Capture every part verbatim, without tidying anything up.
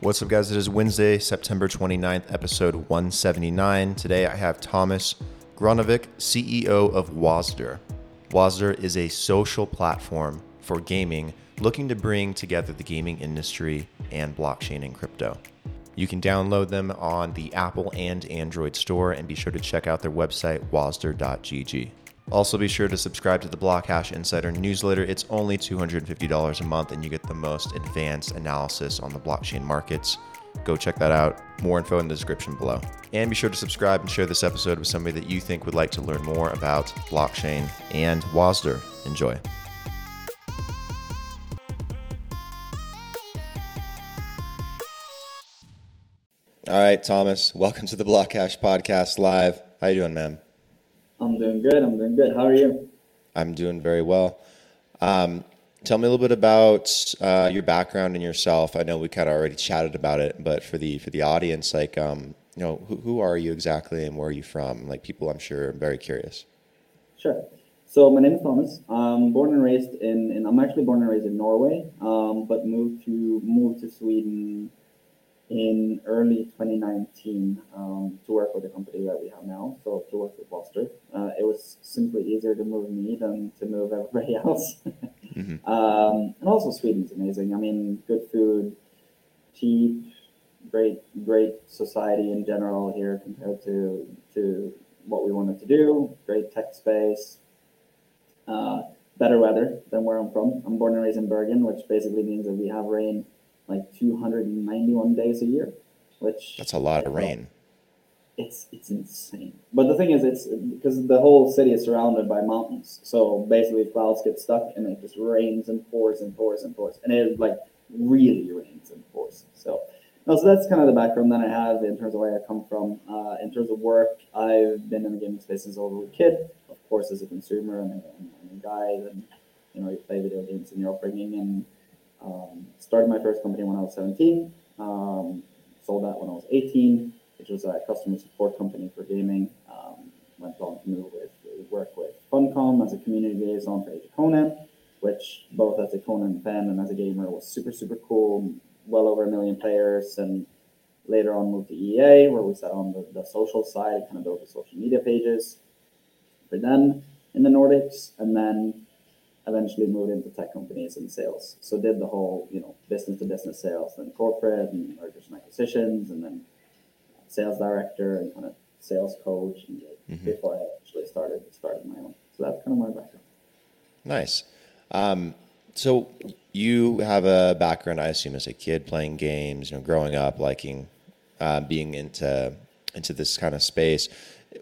What's up, guys? It is Wednesday, September twenty-ninth, episode one seventy-nine. Today I have Thomas Grunewick, C E O of Wasder. Wasder is a social platform for gaming, looking to bring together the gaming industry and blockchain and crypto. You can download them on the Apple and Android store, and be sure to check out their website, Wasder dot G G. Also be sure to subscribe to the BlockHash Insider newsletter. It's only two hundred fifty dollars a month, and you get the most advanced analysis on the blockchain markets. Go check that out. More info in the description below. And be sure to subscribe and share this episode with somebody that you think would like to learn more about blockchain and Wasder. Enjoy. All right, Thomas, welcome to the BlockHash Podcast Live. How you doing, man? I'm doing good. I'm doing good. How are you? I'm doing very well. Um, tell me a little bit about uh, your background and yourself. I know we kind of already chatted about it, but for the for the audience, like, um, you know, who, who are you exactly and where are you from? Like, people, I'm sure, are very curious. Sure. So my name is Thomas. I'm born and raised in, in I'm actually born and raised in Norway, um, but moved to moved to Sweden in early twenty nineteen um, to work with the company that we have now, so to work with Wasder. Uh, it was simply easier to move me than to move everybody else. mm-hmm. um, and also Sweden's amazing. I mean, good food, cheap, great, great society in general here compared to to what we wanted to do. Great tech space, uh, better weather than where I'm from. I'm born and raised in Bergen, which basically means that we have rain like two hundred ninety-one days a year, which that's a lot of rain. It's it's insane. But the thing is, it's because the whole city is surrounded by mountains. So basically, clouds get stuck, and it just rains and pours and pours and pours, and it like really rains and pours. So, no, so that's kind of the background that I have in terms of where I come from. Uh, in terms of work, I've been in the gaming space since I was a little kid. Of course, as a consumer and a, and a guy, and you know, you play video games in your upbringing and. Um, started my first company when I was seventeen, um, sold that when I was eighteen, which was a customer support company for gaming. Um, went on to move with, work with Funcom as a community liaison for Age of Conan, which both as a Conan fan and as a gamer was super, super cool, well over a million players. And later on moved to E A, where we sat on the, the social side, kind of built the social media pages for them in the Nordics. And then eventually moved into tech companies and sales. So did the whole, you know, business to business sales, then corporate and mergers and acquisitions, and then sales director and kind of sales coach. And mm-hmm. before I actually started, started my own. So that's kind of my background. Nice. Um, so you have a background, I assume, as a kid playing games, you know, growing up, liking, uh, being into, into this kind of space.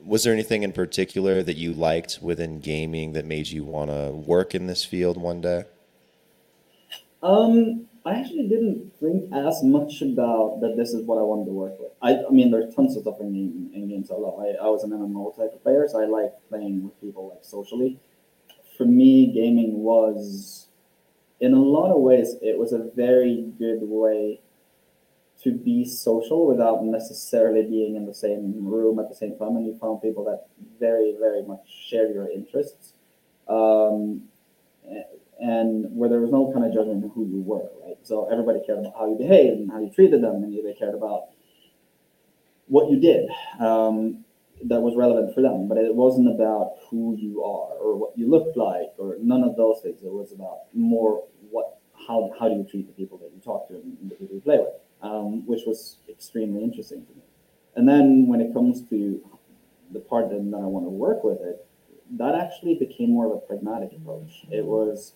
Was there anything in particular that you liked within gaming that made you want to work in this field one day? Um, I actually didn't think as much about that this is what I wanted to work with. I, I mean, there's tons of stuff in, game, in games I love. I, I was an M M O type of player, so I liked playing with people like socially. For me, gaming was, in a lot of ways, it was a very good way to be social without necessarily being in the same room at the same time. And you found people that very, very much share your interests. Um, and where there was no kind of judgment of who you were, right? So everybody cared about how you behaved and how you treated them, and they cared about what you did um, that was relevant for them. But it wasn't about who you are or what you look like or none of those things. It was about more what how how do you treat the people that you talk to and the people you play with. Um, which was extremely interesting to me. And then when it comes to the part that, that I want to work with it, that actually became more of a pragmatic approach. It was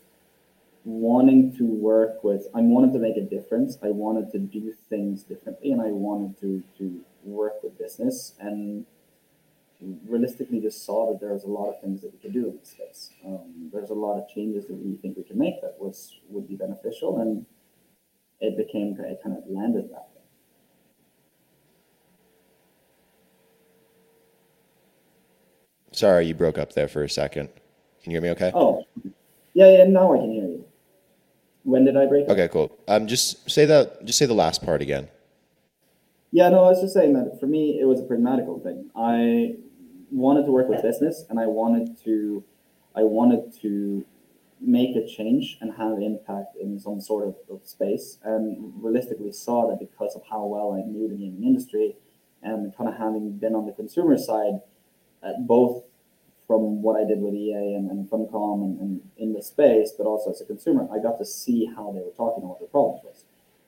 wanting to work with, I wanted to make a difference. I wanted to do things differently, and I wanted to, to work with business, and realistically just saw that there was a lot of things that we could do in this space. Um, there's a lot of changes that we think we can make that was would be beneficial, and it became, it kind of landed that way. Sorry, you broke up there for a second. Can you hear me okay? Oh, yeah, yeah, now I can hear you. When did I break up? Okay, cool. Um, just say that, just say the last part again. Yeah, no, I was just saying that for me, it was a pragmatical thing. I wanted to work with business, and I wanted to, I wanted to make a change and have impact in some sort of, of space, and realistically saw that because of how well I knew the gaming industry and kind of having been on the consumer side, uh, both from what I did with E A and, and Funcom and, and in the space, but also as a consumer, I got to see how they were talking and what their problems was.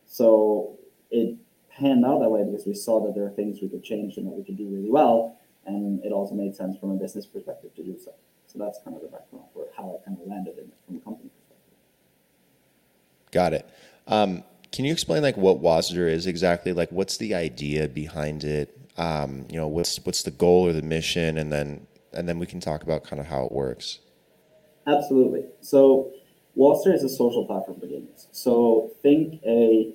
So it panned out that way because we saw that there are things we could change and that we could do really well, and it also made sense from a business perspective to do so. So that's kind of the background for how I kind of landed in it from a company perspective. Got it. Um, can you explain like what Wasder is exactly? Like, what's the idea behind it? Um, you know, what's what's the goal or the mission, and then and then we can talk about kind of how it works. Absolutely. So Wasder is a social platform for gamers. So think a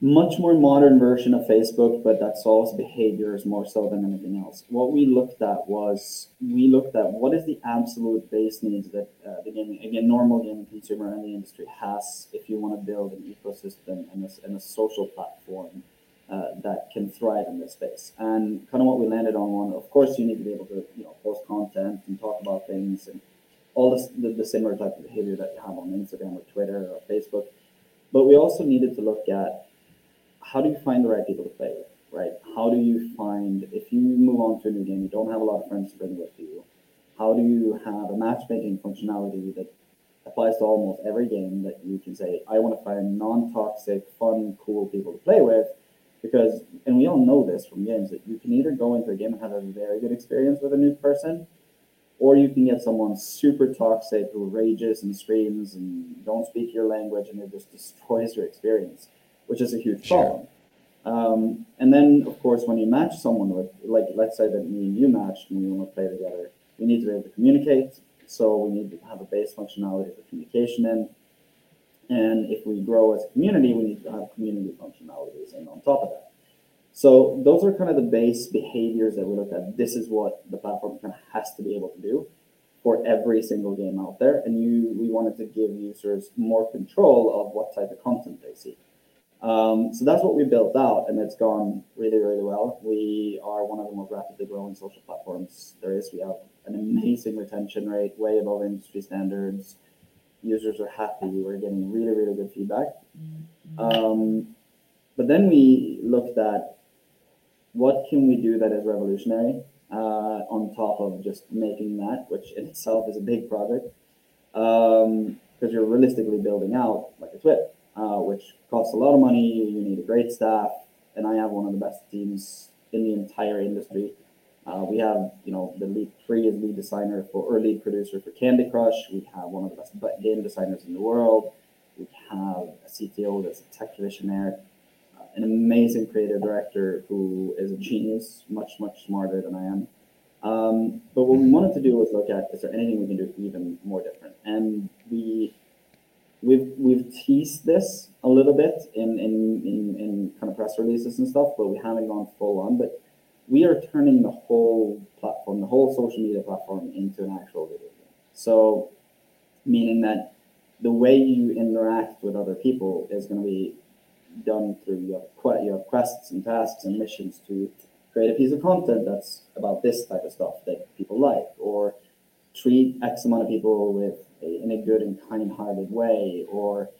much more modern version of Facebook, but that solves behaviors more so than anything else. What we looked at was, we looked at what is the absolute base needs that uh, the gaming, again, normal gaming consumer and the industry has if you want to build an ecosystem and a, and a social platform uh, that can thrive in this space. And kind of what we landed on, one, of course, you need to be able to, you know, post content and talk about things and all this, the, the similar type of behavior that you have on Instagram or Twitter or Facebook. But we also needed to look at, how do you find the right people to play with, right? How do you find, if you move on to a new game, you don't have a lot of friends to bring with you, how do you have a matchmaking functionality that applies to almost every game that you can say, I want to find non-toxic, fun, cool people to play with? Because, and we all know this from games, that you can either go into a game and have a very good experience with a new person, or you can get someone super toxic who rages and screams and don't speak your language and it just destroys your experience, which is a huge problem. Sure. Um, and then, of course, when you match someone with, like, let's say that me and you matched and we want to play together, we need to be able to communicate. So we need to have a base functionality for communication in. And if we grow as a community, we need to have community functionalities in on top of that. So those are kind of the base behaviors that we look at. This is what the platform kind of has to be able to do for every single game out there. And you, we wanted to give users more control of what type of content they see. Um, so that's what we built out, and it's gone really, really well. We are one of the most rapidly growing social platforms there is. We have an amazing retention rate, way above industry standards. Users are happy. We're getting really, really good feedback. Um, but then we looked at what can we do that is revolutionary uh, on top of just making that, which in itself is a big project, because um, you're realistically building out like a Twitch. Uh, which costs a lot of money, you need a great staff, and I have one of the best teams in the entire industry. Uh, we have, you know, the lead three is lead designer for, or lead producer for Candy Crush. We have one of the best game designers in the world. We have a C T O that's a tech visionary, uh, an amazing creative director who is a genius, much, much smarter than I am. Um, but what we wanted to do was look at, is there anything we can do even more different? And we... We've we've teased this a little bit in, in, in, in kind of press releases and stuff, but we haven't gone full on. But we are turning the whole platform, the whole social media platform, into an actual video game. So, meaning that the way you interact with other people is going to be done through your you have quests and tasks and missions to create a piece of content that's about this type of stuff that people like, or treat X amount of people with in a good and kind-hearted way, or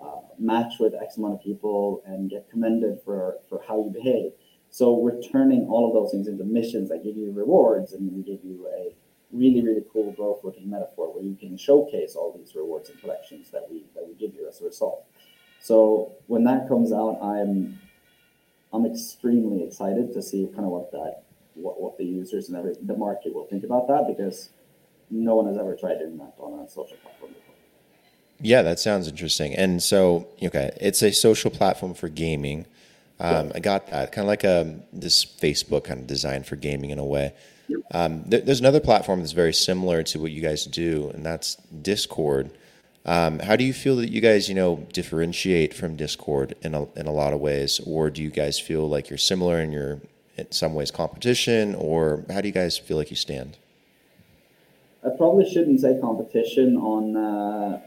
uh, match with X amount of people and get commended for, for how you behave. So we're turning all of those things into missions that give you rewards, and we give you a really, really cool growth-looking metaphor where you can showcase all these rewards and collections that we that we give you as a result. So when that comes out, I'm I'm extremely excited to see kind of what that what, what the users and every the market will think about that, because no one has ever tried doing that on a social platform before. Yeah, that sounds interesting. And so, okay, it's a social platform for gaming. Um, yeah. I got that. Kind of like a, this Facebook kind of design for gaming in a way. Yeah. Um, th- there's another platform that's very similar to what you guys do, and that's Discord. Um, how do you feel that you guys, you know, differentiate from Discord in a, in a lot of ways? Or do you guys feel like you're similar and you're in some ways competition? Or how do you guys feel like you stand? I probably shouldn't say competition on uh,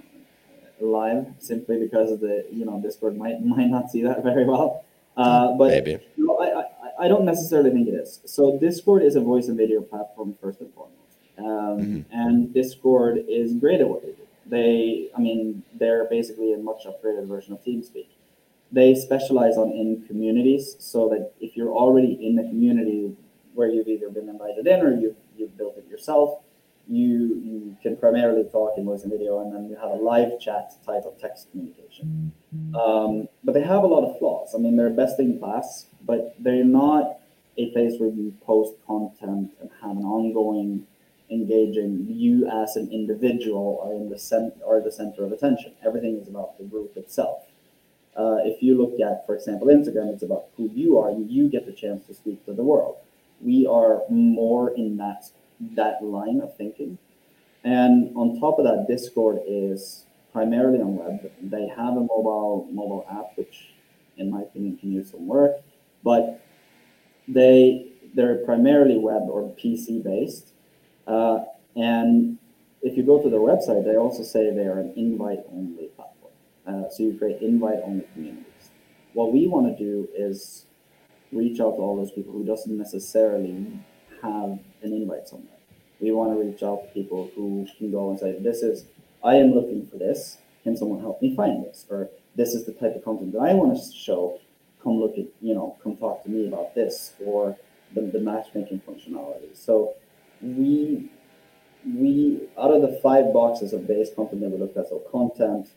live, simply because the you know Discord might might not see that very well. Uh, but Maybe. You know, I, I I don't necessarily think it is. So Discord is a voice and video platform first and foremost, um, mm-hmm. and Discord is great at what they do. They, I mean, they're basically a much upgraded version of TeamSpeak. They specialize on in communities, so that if you're already in a community where you've either been invited in or you've, you've built it yourself, you, you can primarily talk in voice and video, and then you have a live chat type of text communication. Um, but they have a lot of flaws. I mean, they're best in class, but they're not a place where you post content and have an ongoing engaging. You as an individual are in the cent- are the center of attention. Everything is about the group itself. Uh, if you look at, for example, Instagram, it's about who you are, and you get the chance to speak to the world. We are more in that that line of thinking. And on top of that, Discord is primarily on web. They have a mobile mobile app, which in my opinion can use some work, but they they're primarily web or P C based. Uh, and if you go to their website, they also say they are an invite-only platform. Uh, so you create invite-only communities. What we want to do is reach out to all those people who doesn't necessarily have an invite somewhere. We want to reach out to people who can go and say, this is, I am looking for this. Can someone help me find this? Or this is the type of content that I want to show. Come look at, you know, come talk to me about this, or the, the matchmaking functionality. So we, we out of the five boxes of base content that we looked at, so content,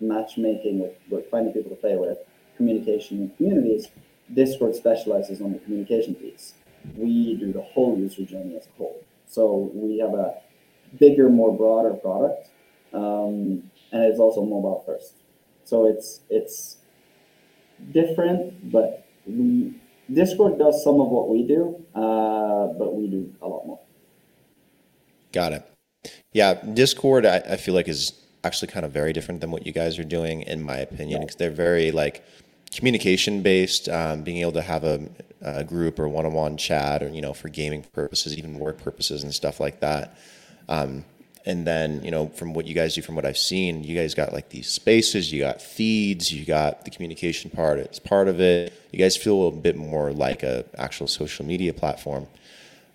matchmaking, with, with finding people to play with, communication and communities, Discord specializes on the communication piece. We do the whole user journey as a whole. So we have a bigger, more broader product, um, and it's also mobile first. So it's it's different, but we, Discord does some of what we do, uh, but we do a lot more. Got it. Yeah, Discord, I, I feel like is actually kind of very different than what you guys are doing, in my opinion, because they're very like communication based, um, being able to have a, a group or one-on-one chat, or, you know, for gaming purposes, even work purposes and stuff like that. Um, and then, you know, from what you guys do, from what I've seen, you guys got like these spaces, you got feeds, you got the communication part, it's part of it. You guys feel a bit more like a actual social media platform.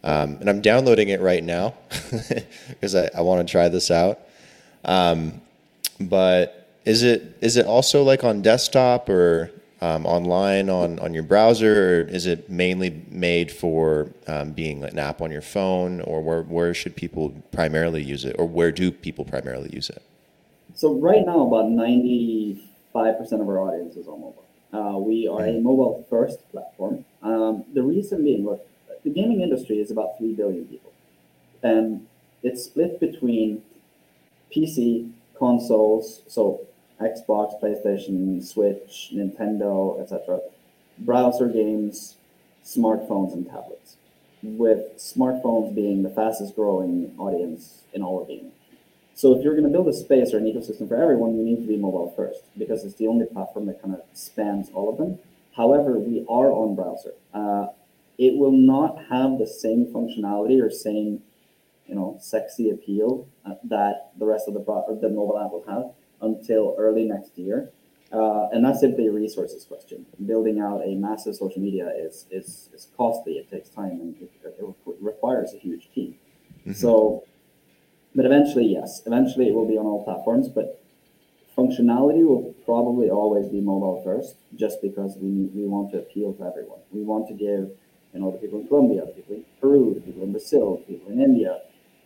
Um, and I'm downloading it right now because I, I want to try this out. Um, but is it is it also like on desktop or um, online on, on your browser? Or is it mainly made for um, being an app on your phone? Or where, where should people primarily use it? Or where do people primarily use it? So right now, about ninety-five percent of our audience is on mobile. Uh, we are a mobile-first platform. Um, the reason being, look, the gaming industry is about three billion people, and it's split between P C, consoles, so Xbox, PlayStation, Switch, Nintendo, et cetera, browser games, smartphones, and tablets, with smartphones being the fastest growing audience in all of gaming. So if you're going to build a space or an ecosystem for everyone, you need to be mobile first, because it's the only platform that kind of spans all of them. However, we are on browser. Uh, It will not have the same functionality or same, you know, sexy appeal uh, that the rest of the, pro- the mobile app will have until early next year. Uh, and that's simply a resources question. Building out a massive social media is is, is costly. It takes time, and it, it requires a huge team. Mm-hmm. So, but eventually, yes, eventually it will be on all platforms, but functionality will probably always be mobile first, just because we, we want to appeal to everyone. We want to give, you know, the people in Colombia, the people in Peru, the people in Brazil, the people in India,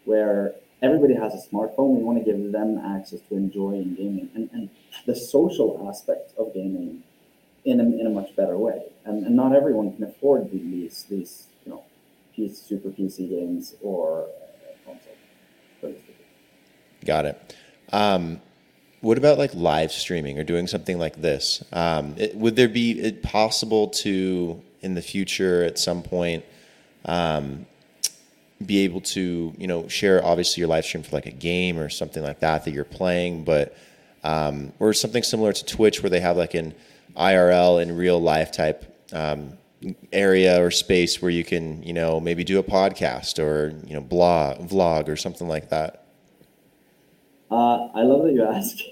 where everybody has a smartphone. We want to give them access to enjoying gaming and, and the social aspect of gaming in a, in a much better way. And, and not everyone can afford these, these you know, P C, super P C games or uh, console. Got it. Um, what about like live streaming or doing something like this? Um, it, would there be it possible to... in the future at some point, um, be able to, you know, share obviously your live stream for like a game or something like that that you're playing, but, um, or something similar to Twitch where they have like an I R L in real life type, um, area or space where you can, you know, maybe do a podcast or, you know, blog, vlog or something like that. Uh, I love that you asked.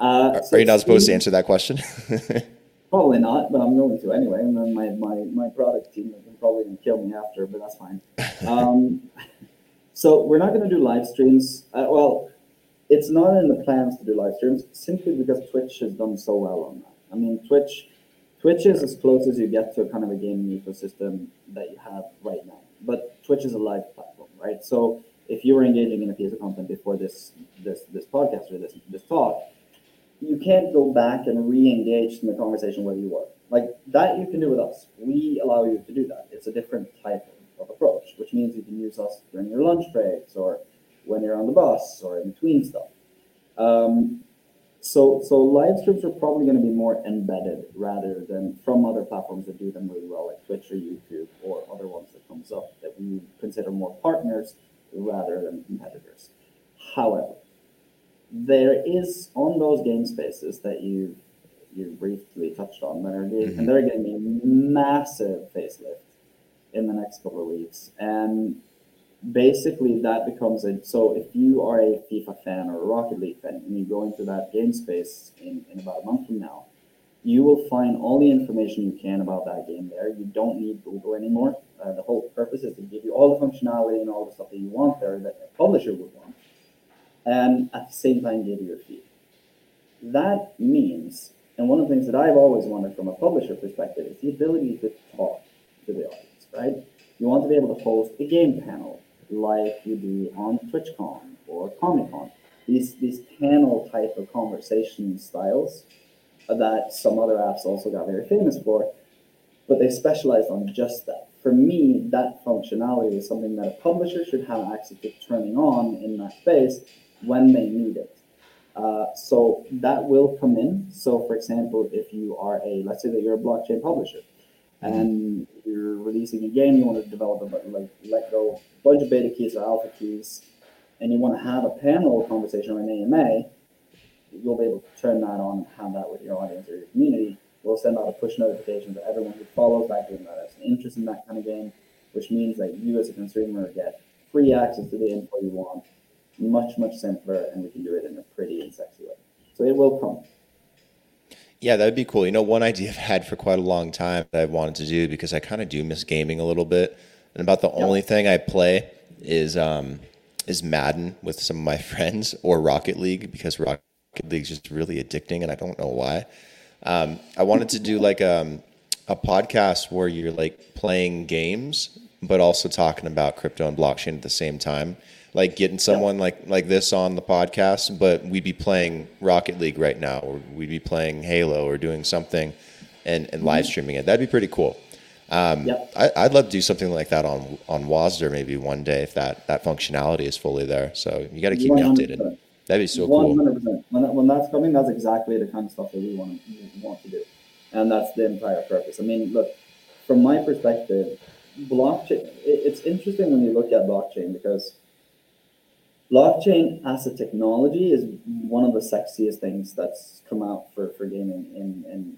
uh, are, so are you not supposed to answer that question? Probably not, but I'm going to anyway. And then my, my, my product team is probably going to kill me after, but that's fine. Um, so we're not going to do live streams. Uh, well, It's not in the plans to do live streams simply because Twitch has done so well on that. I mean, Twitch, Twitch is as close as you get to a kind of a gaming ecosystem that you have right now. But Twitch is a live platform, right? So if you were engaging in a piece of content before this this this podcast or this this talk, you can't go back and re-engage in the conversation where you were. Like that you can do with us. We allow you to do that. It's a different type of approach, which means you can use us during your lunch breaks or when you're on the bus or in between stuff. Um, so so live streams are probably going to be more embedded rather than from other platforms that do them really well, like Twitch or YouTube or other ones that comes up that we consider more partners rather than competitors. However, there is on those game spaces that you you briefly touched on, there is, mm-hmm. and they're getting a massive facelift in the next couple of weeks. And basically that becomes a, so if you are a FIFA fan or a Rocket League fan and you go into that game space in, in about a month from now, you will find all the information you can about that game there. You don't need Google anymore. Uh, the whole purpose is to give you all the functionality and all the stuff that you want there that a publisher would want, and at the same time give you a fee. That means, and one of the things that I've always wanted from a publisher perspective is the ability to talk to the audience, right? You want to be able to host a game panel like you do on TwitchCon or Comic Con. These, these panel type of conversation styles that some other apps also got very famous for, but they specialized on just that. For me, that functionality is something that a publisher should have access to turning on in that space when they need it. Uh, so that will come in. So for example, if you are a, let's say that you're a blockchain publisher and you're releasing a game, you want to develop a like let go a bunch of beta keys or alpha keys, and you want to have a panel conversation or an A M A, you'll be able to turn that on and have that with your audience or your community. We'll send out a push notification to everyone who follows that game that has an interest in that kind of game, which means that you as a consumer get free access to the info you want, much, much simpler, and we can do it in a pretty and sexy way. So it will come. Yeah, that would be cool. You know, one idea I've had for quite a long time that I've wanted to do, because I kind of do miss gaming a little bit, and about the yeah. only thing I play is um, is Madden with some of my friends, or Rocket League, because Rocket League is just really addicting, and I don't know why. Um, I wanted to do like um, a podcast where you're like playing games, but also talking about crypto and blockchain at the same time, like getting someone yeah. like, like this on the podcast, but we'd be playing Rocket League right now, or we'd be playing Halo or doing something and, and mm-hmm. live streaming it. That'd be pretty cool. Um, yeah. I, I'd love to do something like that on, on Wasder maybe one day if that, that functionality is fully there. So you got to keep me updated. That'd be so cool. one hundred percent. When, that, when that's coming, that's exactly the kind of stuff that we want to, we want to do. And that's the entire purpose. I mean, look, from my perspective, blockchain, it, it's interesting when you look at blockchain, because blockchain as a technology is one of the sexiest things that's come out for, for gaming in, in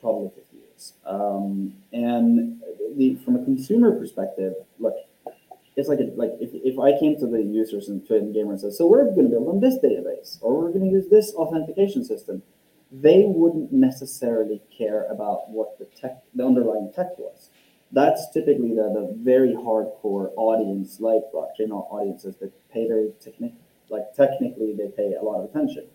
probably fifty years. Um, and the, from a consumer perspective, look, it's like a, like if, if I came to the users and to the gamer and said, so we're going to build on this database, or we're going to use this authentication system, they wouldn't necessarily care about what the tech, the underlying tech was. That's typically the, the very hardcore audience, like blockchain audiences that pay very technic, like technically they pay a lot of attention.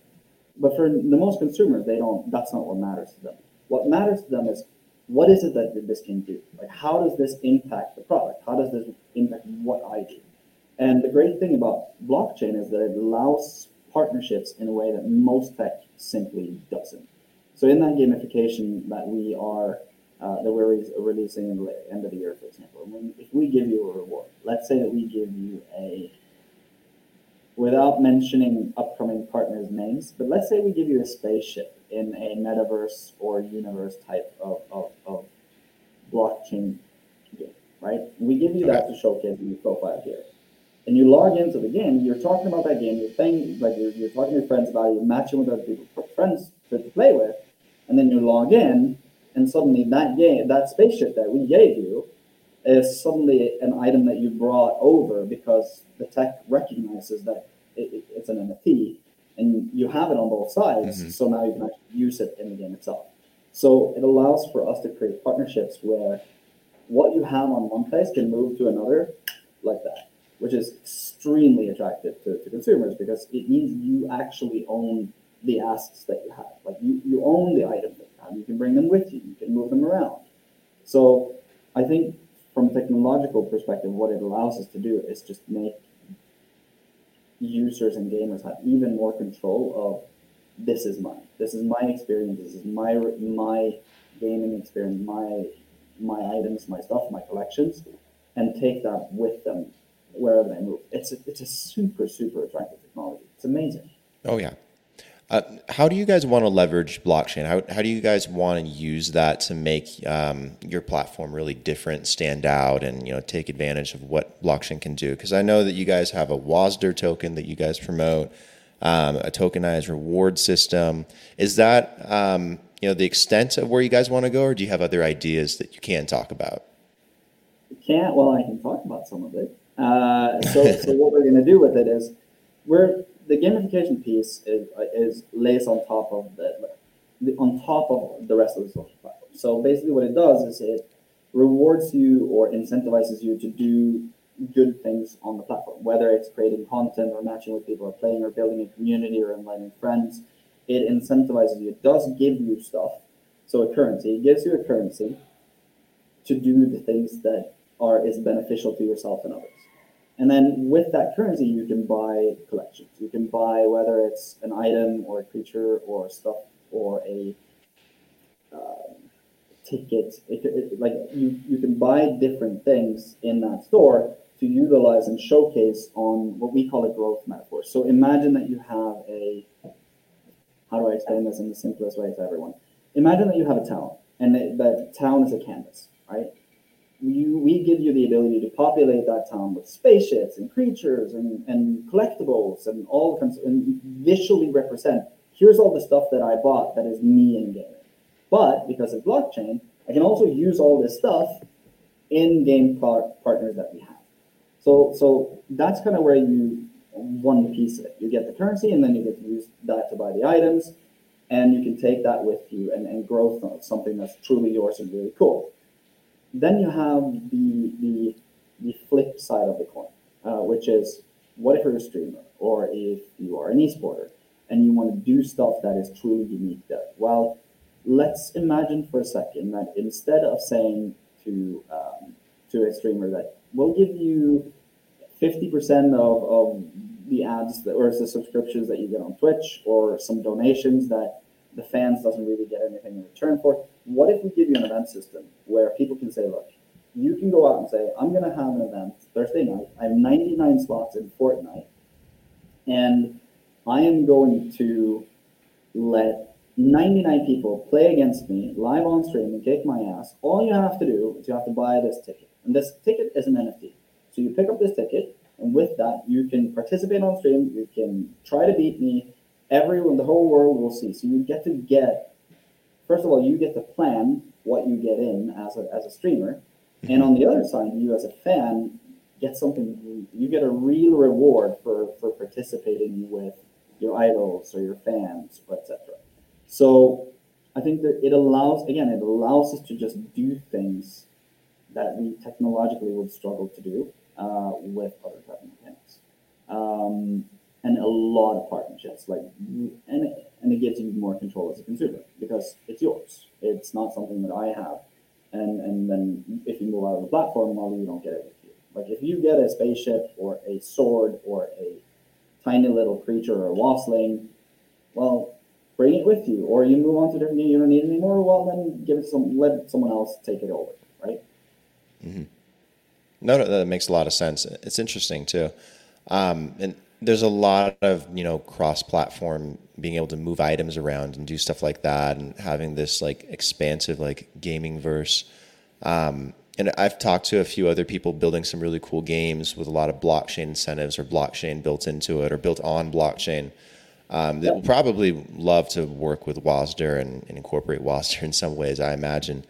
But for the most consumers, they don't. That's not what matters to them. What matters to them is, what is it that this can do? Like, how does this impact the product? How does this impact what I do? And the great thing about blockchain is that it allows partnerships in a way that most tech simply doesn't. So in that gamification that we are, uh, that we're releasing in the end of the year, for example, when, if we give you a reward, let's say that we give you a, without mentioning upcoming partners' names, but let's say we give you a spaceship in a metaverse or universe type of, of, of blockchain game, right? We give you okay. that to showcase in your profile here. And you log into the game, you're talking about that game, you're playing, like you're, you're talking to your friends about it, you're matching with other people, friends to play with, and then you log in, and suddenly that game, that spaceship that we gave you is suddenly an item that you brought over because the tech recognizes that it, it, it's an N F T, and you have it on both sides, mm-hmm. so now you can actually use it in the game itself. So it allows for us to create partnerships where what you have on one place can move to another like that. which is extremely attractive to, to consumers, because it means you actually own the assets that you have. Like you, you own the items that you have. You can bring them with you. You can move them around. So I think from a technological perspective, what it allows us to do is just make users and gamers have even more control of, this is mine. This is my experience. This is my my gaming experience, my my items, my stuff, my collections, and take that with them wherever they move. It's a, it's a super, super attractive technology. It's amazing. Oh, yeah. Uh, how do you guys want to leverage blockchain? How how do you guys want to use that to make um, your platform really different, stand out, and you know take advantage of what blockchain can do? Because I know that you guys have a Wasder token that you guys promote, um, a tokenized reward system. Is that um, you know the extent of where you guys want to go, or do you have other ideas that you can talk about? We can't. Well, I can talk about some of it. Uh, so so what we're going to do with it is we're. The gamification piece is, is lays on top of the, the on top of the rest of the social platform. So basically, what it does is it rewards you or incentivizes you to do good things on the platform. Whether it's creating content or matching with people, or playing, or building a community, or inviting friends, it incentivizes you. It does give you stuff, so a currency. It gives you a currency to do the things that are is beneficial to yourself and others. And then with that currency, you can buy collections. You can buy whether it's an item or a creature or stuff or a uh, ticket. It, it, like you, you can buy different things in that store to utilize and showcase on what we call a growth metaphor. So imagine that you have a, how do I explain this in the simplest way to everyone? Imagine that you have a town, and that, that town is a canvas, right? You, we give you the ability to populate that town with spaceships and creatures and, and collectibles and all kinds of, and visually represent, here's all the stuff that I bought that is me in gaming. But because of blockchain, I can also use all this stuff in game par- partners that we have. So, so that's kind of where you, one piece of it, you get the currency and then you get to use that to buy the items, and you can take that with you and, and grow something that's truly yours and really cool. Then you have the, the the flip side of the coin, uh, which is what if you're a streamer or if you are an esporter and you want to do stuff that is truly unique there. Well, let's imagine for a second that instead of saying to um, to a streamer that we'll give you fifty percent of, of the ads that, or the subscriptions that you get on Twitch or some donations that the fans doesn't really get anything in return for, what if we give you an event system where people can say, look, you can go out and say, I'm going to have an event Thursday night. I have ninety-nine slots in Fortnite, and I am going to let ninety-nine people play against me live on stream and kick my ass. All you have to do is you have to buy this ticket. And this ticket is an N F T. So you pick up this ticket, and with that, you can participate on stream. You can try to beat me. Everyone, the whole world will see. So you get to get, first of all, you get to plan what you get in as a, as a streamer. And on the other side, you as a fan get something, you get a real reward for, for participating with your idols or your fans, et cetera. So I think that it allows, again, it allows us to just do things that we technologically would struggle to do uh, with other type of mechanics. Um, and a lot of partnerships, like, and it, and it gives you more control as a consumer because it's yours. It's not something that I have. And and then if you move out of the platform, well, you don't get it with you. Like if you get a spaceship or a sword or a tiny little creature or a wasling, well, bring it with you. Or you move on to a different game, you don't need it anymore, well, then give it some, let someone else take it over, right? Mm-hmm. No, no, that makes a lot of sense. It's interesting too. Um, and there's a lot of, you know, cross-platform, being able to move items around and do stuff like that, and having this like expansive like gaming verse. Um, and I've talked to a few other people building some really cool games with a lot of blockchain incentives or blockchain built into it or built on blockchain. Um, that will probably love to work with Wasder and, and incorporate Wasder in some ways, I imagine.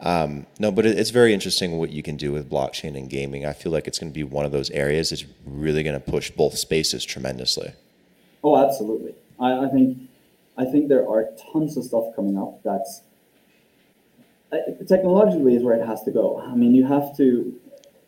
Um, no, but it's very interesting what you can do with blockchain and gaming. I feel like it's going to be one of those areas that's really going to push both spaces tremendously. Oh, absolutely. I, I think I think there are tons of stuff coming up that's uh, technologically is where it has to go. I mean, you have to,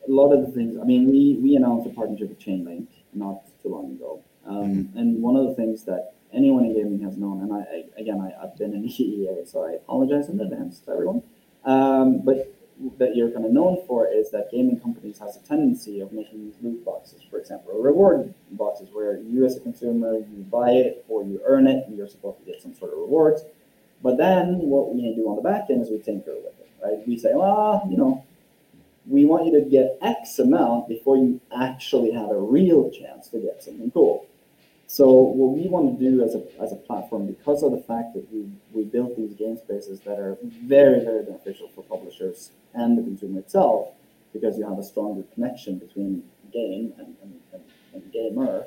a lot of the things, I mean, we, we announced a partnership with Chainlink not too long ago. Um, mm-hmm. And one of the things that anyone in gaming has known, and I, I again, I, I've been in E A, so I apologize in advance to everyone, um, but that you're kind of known for is that gaming companies has a tendency of making these loot boxes, for example, or reward boxes where you as a consumer, you buy it or you earn it and you're supposed to get some sort of rewards. But then what we do on the back end is we tinker with it, right? We say, well, you know, we want you to get X amount before you actually have a real chance to get something cool. So what we want to do as a as a platform, because of the fact that we we built these game spaces that are very, very beneficial for publishers and the consumer itself, because you have a stronger connection between game and, and, and, and gamer,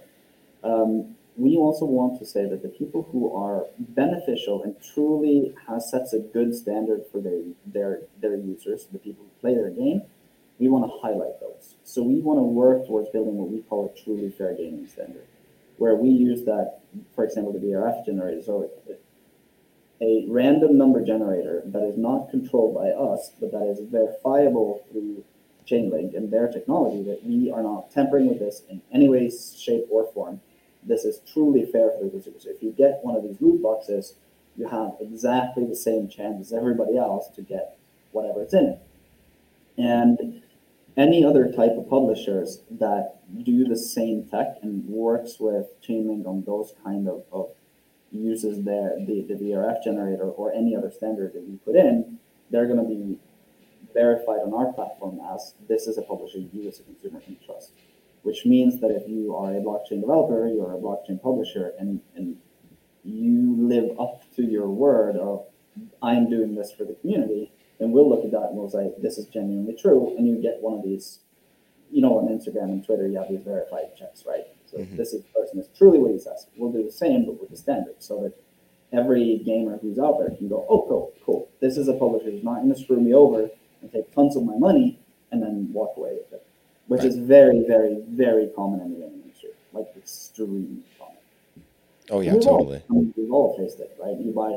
um, we also want to say that the people who are beneficial and truly has, sets a good standard for their, their, their users, the people who play their game, we want to highlight those. So we want to work towards building what we call a truly fair gaming standard, where we use that, for example, the V R F generator. So a random number generator that is not controlled by us, but that is verifiable through Chainlink and their technology, that we are not tampering with this in any way, shape, or form. This is truly fair for the consumer. So if you get one of these loot boxes, you have exactly the same chance as everybody else to get whatever it's in it. And any other type of publishers that do the same tech and works with Chainlink on those kind of, of uses their, the, the V R F generator or any other standard that we put in, they're going to be verified on our platform as this is a publisher you as a consumer can trust, which means that if you are a blockchain developer, you're a blockchain publisher, and, and you live up to your word of, I'm doing this for the community, then we'll look at that and we'll say, this is genuinely true, and you get one of these, you know, on Instagram and Twitter, you have these verified checks, right? So mm-hmm. this is the person is truly what he says. We'll do the same, but with the standard, so that every gamer who's out there can go, oh, cool, cool. This is a publisher who's not going to screw me over and take tons of my money and then walk away with it. Which right. is very, very, very common in the gaming industry, like extremely common. Oh yeah, we've totally. All, we've all faced it, right? You buy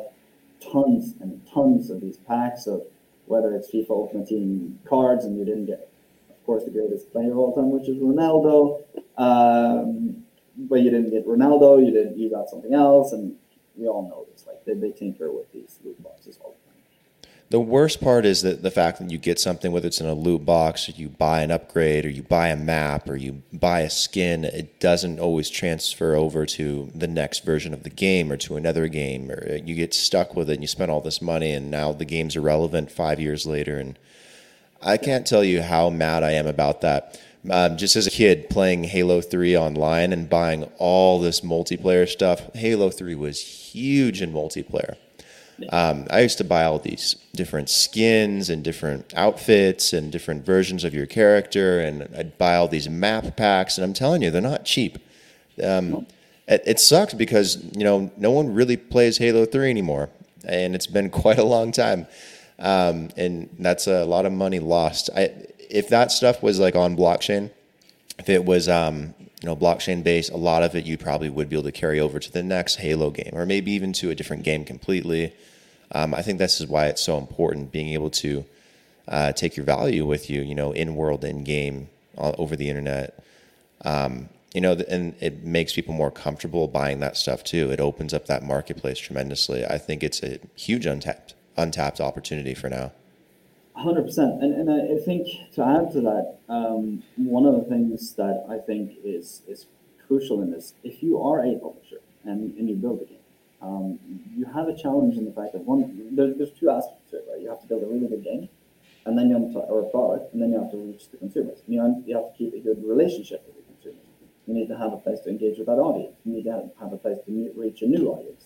tons and tons of these packs of whether it's FIFA Ultimate Team cards, and you didn't get, of course, the greatest player of all time, which is Ronaldo. Um, but you didn't get Ronaldo. You did. You got something else, and we all know this. Like they, they tinker with these loot boxes all the time. The worst part is that the fact that you get something, whether it's in a loot box, or you buy an upgrade, or you buy a map, or you buy a skin, it doesn't always transfer over to the next version of the game or to another game, or you get stuck with it and you spend all this money and now the game's irrelevant five years later. And I can't tell you how mad I am about that. Um, just as a kid playing Halo three online and buying all this multiplayer stuff, Halo three was huge in multiplayer. Um, I used to buy all these different skins and different outfits and different versions of your character, and I'd buy all these map packs, and I'm telling you, they're not cheap. Um, it, it sucks because, you know, no one really plays Halo three anymore, and it's been quite a long time, um, and that's a lot of money lost. I, if that stuff was, like, on blockchain, if it was... Um, you know, blockchain-based, a lot of it you probably would be able to carry over to the next Halo game, or maybe even to a different game completely. Um, I think this is why it's so important, being able to uh, take your value with you, you know, in-world, in-game, all over the internet. Um, you know, and it makes people more comfortable buying that stuff too. It opens up that marketplace tremendously. I think it's a huge untapped, untapped opportunity for now. one hundred percent. And and I, I think to add to that, um, one of the things that I think is is crucial in this, if you are a publisher and, and you build a game, um, you have a challenge in the fact that one, there, there's two aspects to it, right? You have to build a really good game, and then you have to, or a product, and then you have to reach the consumers. You know, you have to keep a good relationship with the consumers. You need to have a place to engage with that audience. You need to have, have a place to reach a new audience.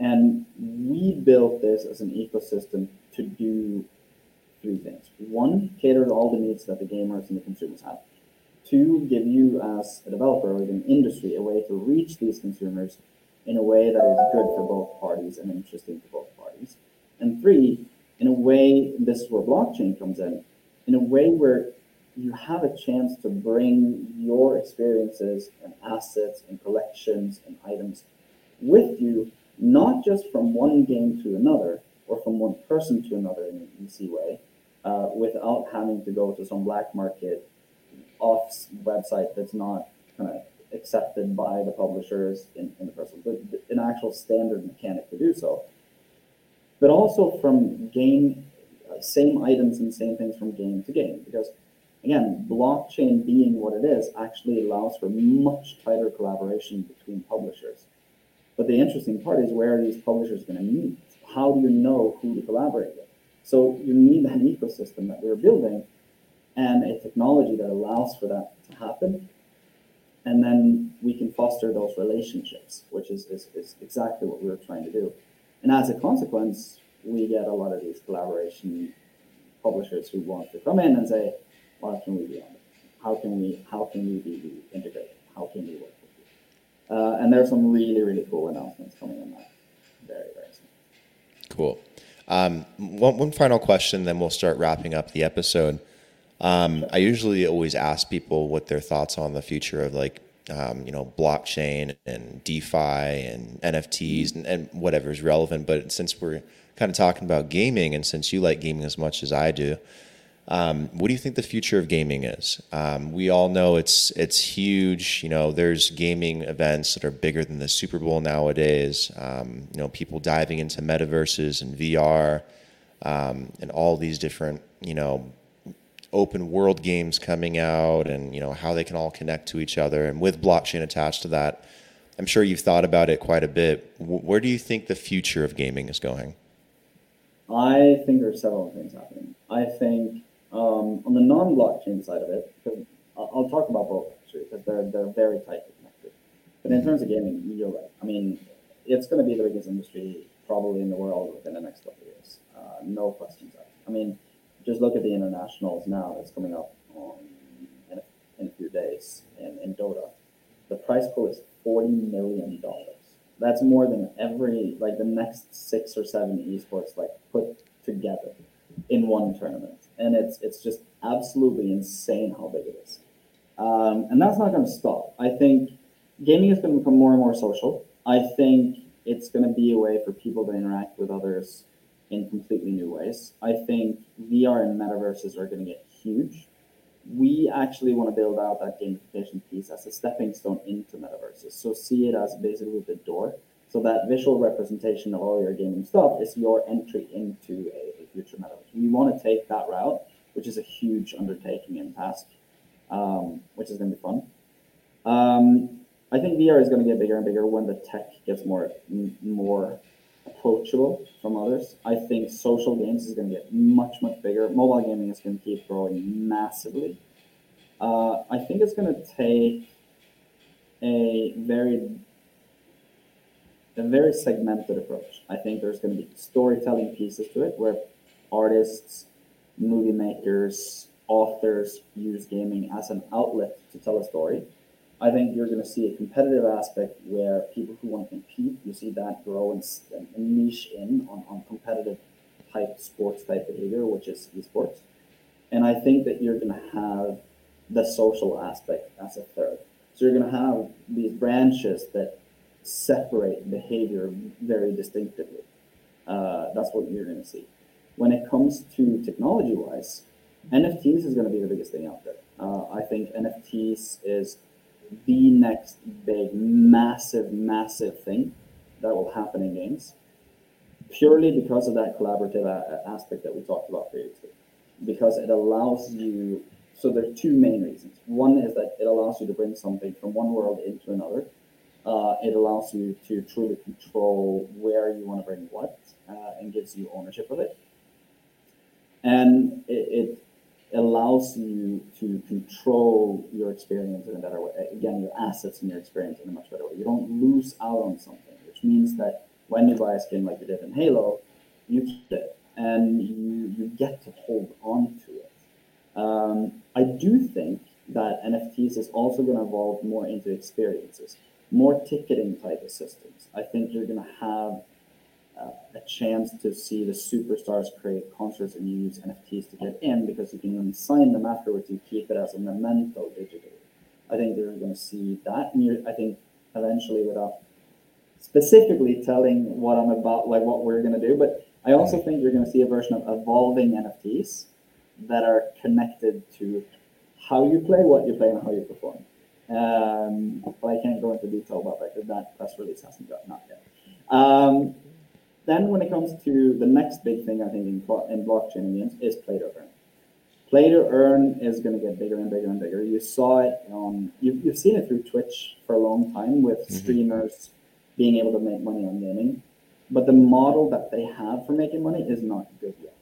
And we built this as an ecosystem to do three things. One, cater to all the needs that the gamers and the consumers have. Two, give you as a developer or an industry a way to reach these consumers in a way that is good for both parties and interesting for both parties. And three, in a way, this is where blockchain comes in, in a way where you have a chance to bring your experiences and assets and collections and items with you, not just from one game to another, or from one person to another in an easy way, uh, without having to go to some black market off website that's not kind of accepted by the publishers in, in the first place, but an actual standard mechanic to do so. But also from game, uh, same items and same things from game to game, because again, blockchain being what it is actually allows for much tighter collaboration between publishers. But the interesting part is, where are these publishers going to meet? How do you know who to collaborate with? So you need an ecosystem that we're building and a technology that allows for that to happen. And then we can foster those relationships, which is, is, is exactly what we were trying to do. And as a consequence, we get a lot of these collaboration publishers who want to come in and say, what can we do on it? How can we, how can we be integrated? How can we work with you? Uh, and there's some really, really cool announcements coming on that very, very soon. Cool. Um, one, one final question, then we'll start wrapping up the episode. Um, I usually always ask people what their thoughts on the future of, like, um, you know, blockchain and DeFi and N F Ts and, and whatever is relevant. But since we're kind of talking about gaming, and since you like gaming as much as I do, Um, what do you think the future of gaming is? Um, we all know it's it's huge. You know, there's gaming events that are bigger than the Super Bowl nowadays. Um, you know, people diving into metaverses and V R, um, and all these different, you know, open world games coming out, and, you know, how they can all connect to each other. And with blockchain attached to that, I'm sure you've thought about it quite a bit. W- where do you think the future of gaming is going? I think there are several things happening. I think... Um, on the non-blockchain side of it, because I'll talk about both actually, because they're they're very tightly connected. But in terms of gaming, you're right. I mean, it's going to be the biggest industry probably in the world within the next couple of years. Uh, no questions asked. I mean, just look at the internationals now that's coming up on, in, a, in a few days in, in Dota. The prize pool is forty million dollars. That's more than every, like, the next six or seven esports, like, put together in one tournament. And it's it's just absolutely insane how big it is. Um, and that's not going to stop. I think gaming is going to become more and more social. I think it's going to be a way for people to interact with others in completely new ways. I think V R and metaverses are going to get huge. We actually want to build out that gamification piece as a stepping stone into metaverses. So see it as basically the door. So that visual representation of all your gaming stuff is your entry into a, a future metaverse. We want to take that route, which is a huge undertaking and task, um, which is going to be fun. Um, I think V R is going to get bigger and bigger when the tech gets more m- more approachable from others. I think social games is going to get much, much bigger. Mobile gaming is going to keep growing massively. Uh, I think it's going to take a very... a very segmented approach. I think there's going to be storytelling pieces to it where artists, movie makers, authors use gaming as an outlet to tell a story. I think you're going to see a competitive aspect where people who want to compete, you see that grow and, and niche in on, on competitive type sports type behavior, which is esports. And I think that you're going to have the social aspect as a third. So you're going to have these branches that separate behavior very distinctively. Uh, that's what you're going to see. When it comes to technology-wise, N F Ts is going to be the biggest thing out there. Uh, I think N F Ts is the next big, massive, massive thing that will happen in games, purely because of that collaborative a- aspect that we talked about previously. Because it allows you, so there are two main reasons. One is that it allows you to bring something from one world into another. Uh, it allows you to truly control where you want to bring what, uh, and gives you ownership of it. And it, it allows you to control your experience in a better way. Again, your assets and your experience in a much better way. You don't lose out on something, which means that when you buy a skin like you did in Halo, you keep it and you, you get to hold on to it. Um, I do think that N F Ts is also going to evolve more into experiences. More ticketing type of systems. I think you're going to have uh, a chance to see the superstars create concerts and use N F Ts to get in, because you can then sign them afterwards and keep it as a memento digitally. I think you're going to see that. And you're, I think eventually, without specifically telling what I'm about, like what we're going to do, but I also think you're going to see a version of evolving N F Ts that are connected to how you play, what you play, and how you perform. Um, but I can't go into detail about that because that press release hasn't gotten out yet. Um, then when it comes to the next big thing, I think, in, in blockchain games is play to earn. Play to earn is going to get bigger and bigger and bigger. You saw it on, you've, you've seen it through Twitch for a long time with mm-hmm. streamers being able to make money on gaming. But the model that they have for making money is not good yet.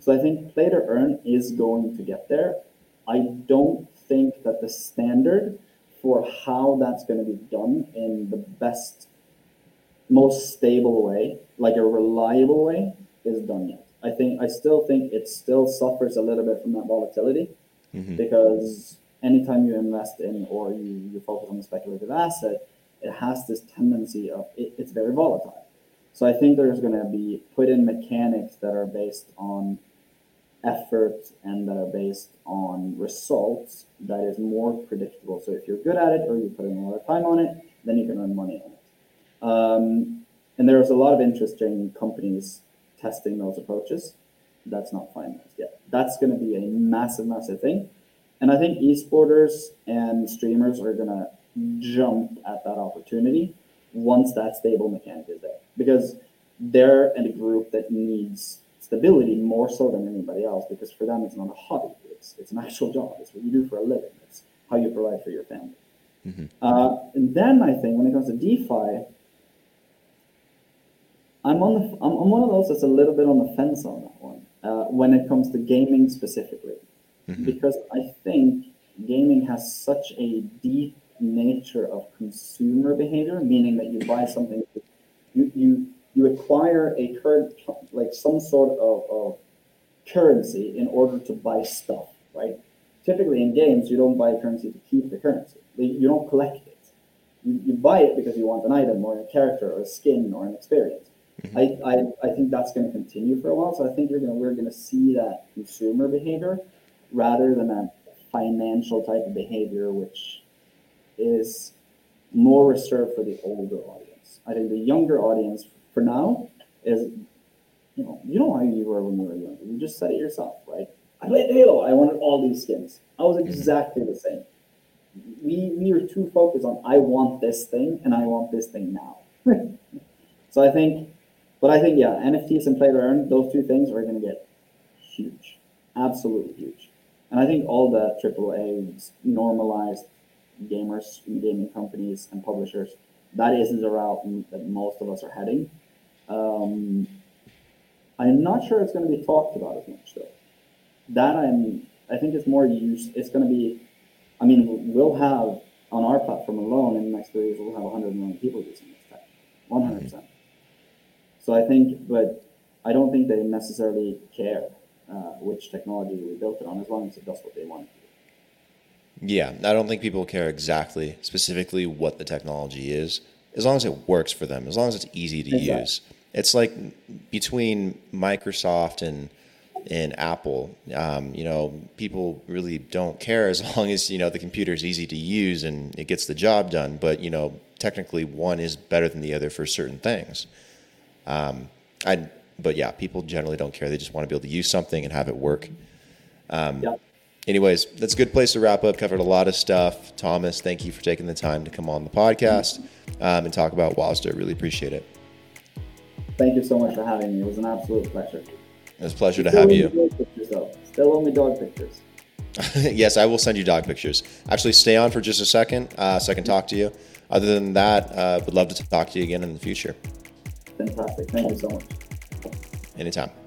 So I think play to earn is going to get there. I don't think that the standard for how that's going to be done in the best, most stable way, like a reliable way, is done yet. I think I still think it still suffers a little bit from that volatility mm-hmm. because anytime you invest in or you, you focus on a speculative asset, it has this tendency of it, it's very volatile. So I think there's going to be put in mechanics that are based on effort and that are based on results that is more predictable. So if you're good at it or you put in a lot of time on it, then you can earn money on it. Um, and there's a lot of interest in companies testing those approaches. That's not finalized yet. That's going to be a massive, massive thing. And I think esporters and streamers are going to jump at that opportunity once that stable mechanic is there, because they're in a group that needs stability more so than anybody else, because for them it's not a hobby, it's it's an actual job, it's what you do for a living, it's how you provide for your family. Mm-hmm. Uh, and then I think when it comes to DeFi, I'm on the I'm, I'm one of those that's a little bit on the fence on that one uh, when it comes to gaming specifically, mm-hmm. because I think gaming has such a deep nature of consumer behavior, meaning that you buy something, you you you acquire a current like some sort of, of currency in order to buy stuff, right? Typically in games, you don't buy a currency to keep the currency. You don't collect it. You, you buy it because you want an item or a character or a skin or an experience. Mm-hmm. I, I I think that's going to continue for a while. So I think you're going we're going to see that consumer behavior rather than a financial type of behavior, which is more reserved for the older audience. I think the younger audience for now is, you know, you know how you were when you were younger. You just said it yourself, right? I played Halo. I wanted all these skins. I was exactly the same. We we are too focused on I want this thing and I want this thing now. so I think, but I think yeah, N F Ts and play to earn, those two things are going to get huge, absolutely huge. And I think all the triple A normalized gamers, gaming companies, and publishers, that isn't the route that most of us are heading. Um, I'm not sure it's going to be talked about as much though. That I'm, I think it's more use. It's going to be. I mean, we'll have, on our platform alone, in the next three years, we'll have one hundred million people using this tech, one hundred percent. So I think, but I don't think they necessarily care uh, which technology we built it on, as long as it does what they want it to do. Yeah, I don't think people care exactly, specifically what the technology is, as long as it works for them, as long as it's easy to exactly. use. It's like between Microsoft and... in Apple, um, you know, people really don't care as long as, you know, the computer is easy to use and it gets the job done. But, you know, technically one is better than the other for certain things. Um, I, but yeah, people generally don't care. They just want to be able to use something and have it work. Um, yeah. Anyways, that's a good place to wrap up. Covered a lot of stuff. Thomas, thank you for taking the time to come on the podcast um, and talk about Wasder. Really appreciate it. Thank you so much for having me. It was an absolute pleasure. It's a pleasure to have you. Still only dog pictures. Yes, I will send you dog pictures. Actually, stay on for just a second uh, so I can talk to you. Other than that, uh, would love to talk to you again in the future. Fantastic. Thank you so much. Anytime.